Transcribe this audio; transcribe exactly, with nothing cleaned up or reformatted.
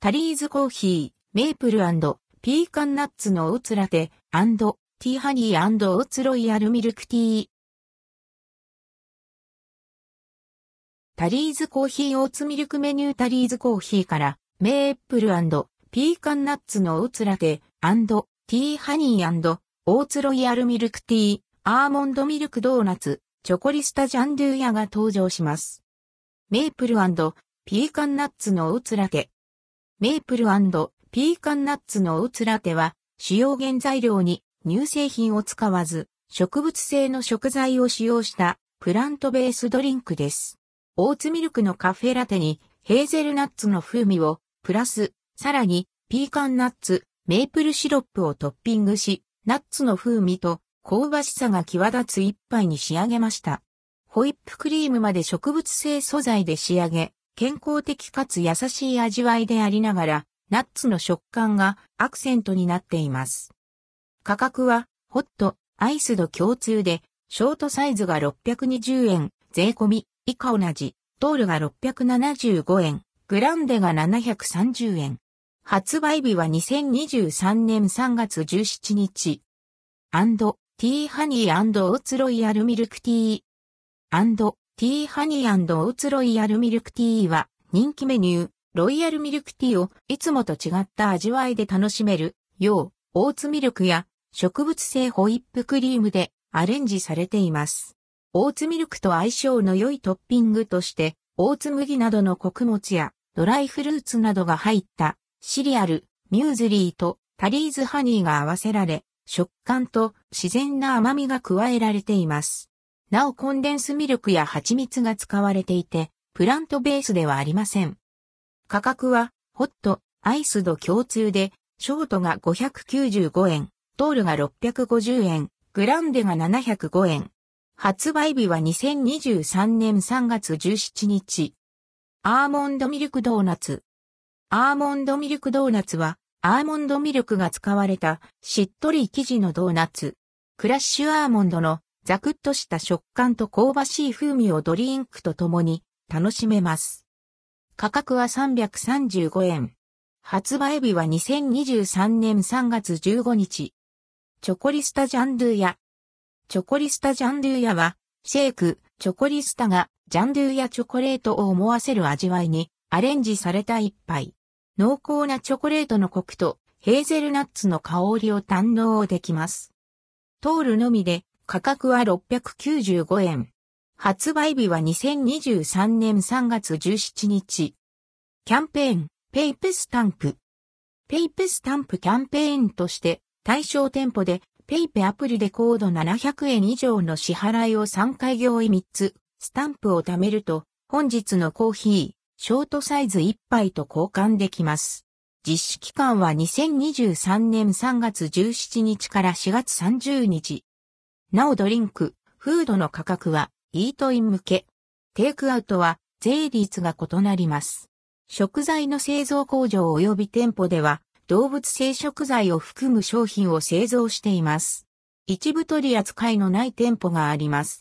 タリーズコーヒー、メープル&ピーカンナッツのオーツラテ&ティーハニー&オーツロイヤルミルクティー。タリーズコーヒーオーツミルクメニュータリーズコーヒーから、メープル&ピーカンナッツのオーツラテ&ティーハニー&オーツロイヤルミルクティー、アーモンドミルクドーナツ、チョコリスタジャンドゥヤが登場します。メープル&ピーカンナッツのオーツラテ。メープル&ピーカンナッツのオーツラテは、主要原材料に乳製品を使わず、植物性の食材を使用したプラントベースドリンクです。オーツミルクのカフェラテにヘーゼルナッツの風味をプラス、さらにピーカンナッツ、メープルシロップをトッピングし、ナッツの風味と香ばしさが際立つ一杯に仕上げました。ホイップクリームまで植物性素材で仕上げ、健康的かつ優しい味わいでありながら、ナッツの食感がアクセントになっています。価格は、ホット、アイスド共通で、ショートサイズがろっぴゃくにじゅうえん、税込み、以下同じ、トールがろっぴゃくななじゅうごえん、グランデがななひゃくさんじゅうえん。発売日はにせんにじゅうさんねんさんがつじゅうしちにち。&ティーハニー&オーツロイヤルミルクティー。&ティーハニー&オーツロイヤルミルクティーは人気メニュー、ロイヤルミルクティーをいつもと違った味わいで楽しめるよう、オーツミルクや植物性ホイップクリームでアレンジされています。オーツミルクと相性の良いトッピングとして、オーツ麦などの穀物やドライフルーツなどが入ったシリアル、ミューズリーとタリーズハニーが合わせられ、食感と自然な甘みが加えられています。なおコンデンスミルクや蜂蜜が使われていて、プラントベースではありません。価格は、ホット、アイスド共通で、ショートがごひゃくきゅうじゅうごえん、トールがろっぴゃくごじゅうえん、グランデがななひゃくごえん。発売日はにせんにじゅうさんねんさんがつじゅうしちにち。アーモンドミルクドーナツ。アーモンドミルクドーナツは、アーモンドミルクが使われた、しっとり生地のドーナツ。クラッシュアーモンドの、ザクッとした食感と香ばしい風味をドリンクとともに楽しめます。価格はさんびゃくさんじゅうごえん。発売日はにせんにじゅうさんねんさんがつじゅうごにち。チョコリスタジャンドゥヤ。チョコリスタジャンドゥヤは、シェイク、チョコリスタがジャンドゥヤチョコレートを思わせる味わいにアレンジされた一杯。濃厚なチョコレートのコクとヘーゼルナッツの香りを堪能できます。トールのみで、価格はろっぴゃくきゅうじゅうごえん。発売日はにせんにじゅうさんねんさんがつじゅうしちにち。キャンペーン、ペイペスタンプ。ペイペスタンプキャンペーンとして、対象店舗で、ペイペアプリでコードななひゃくえん以上の支払いをさんかい行為みっつ、スタンプを貯めると、本日のコーヒー、ショートサイズいっぱいと交換できます。実施期間はにせんにじゅうさんねんさんがつじゅうしちにちからしがつさんじゅうにち。なおドリンク、フードの価格は、イートイン向け。テイクアウトは、税率が異なります。食材の製造工場及び店舗では、動物性食材を含む商品を製造しています。一部取り扱いのない店舗があります。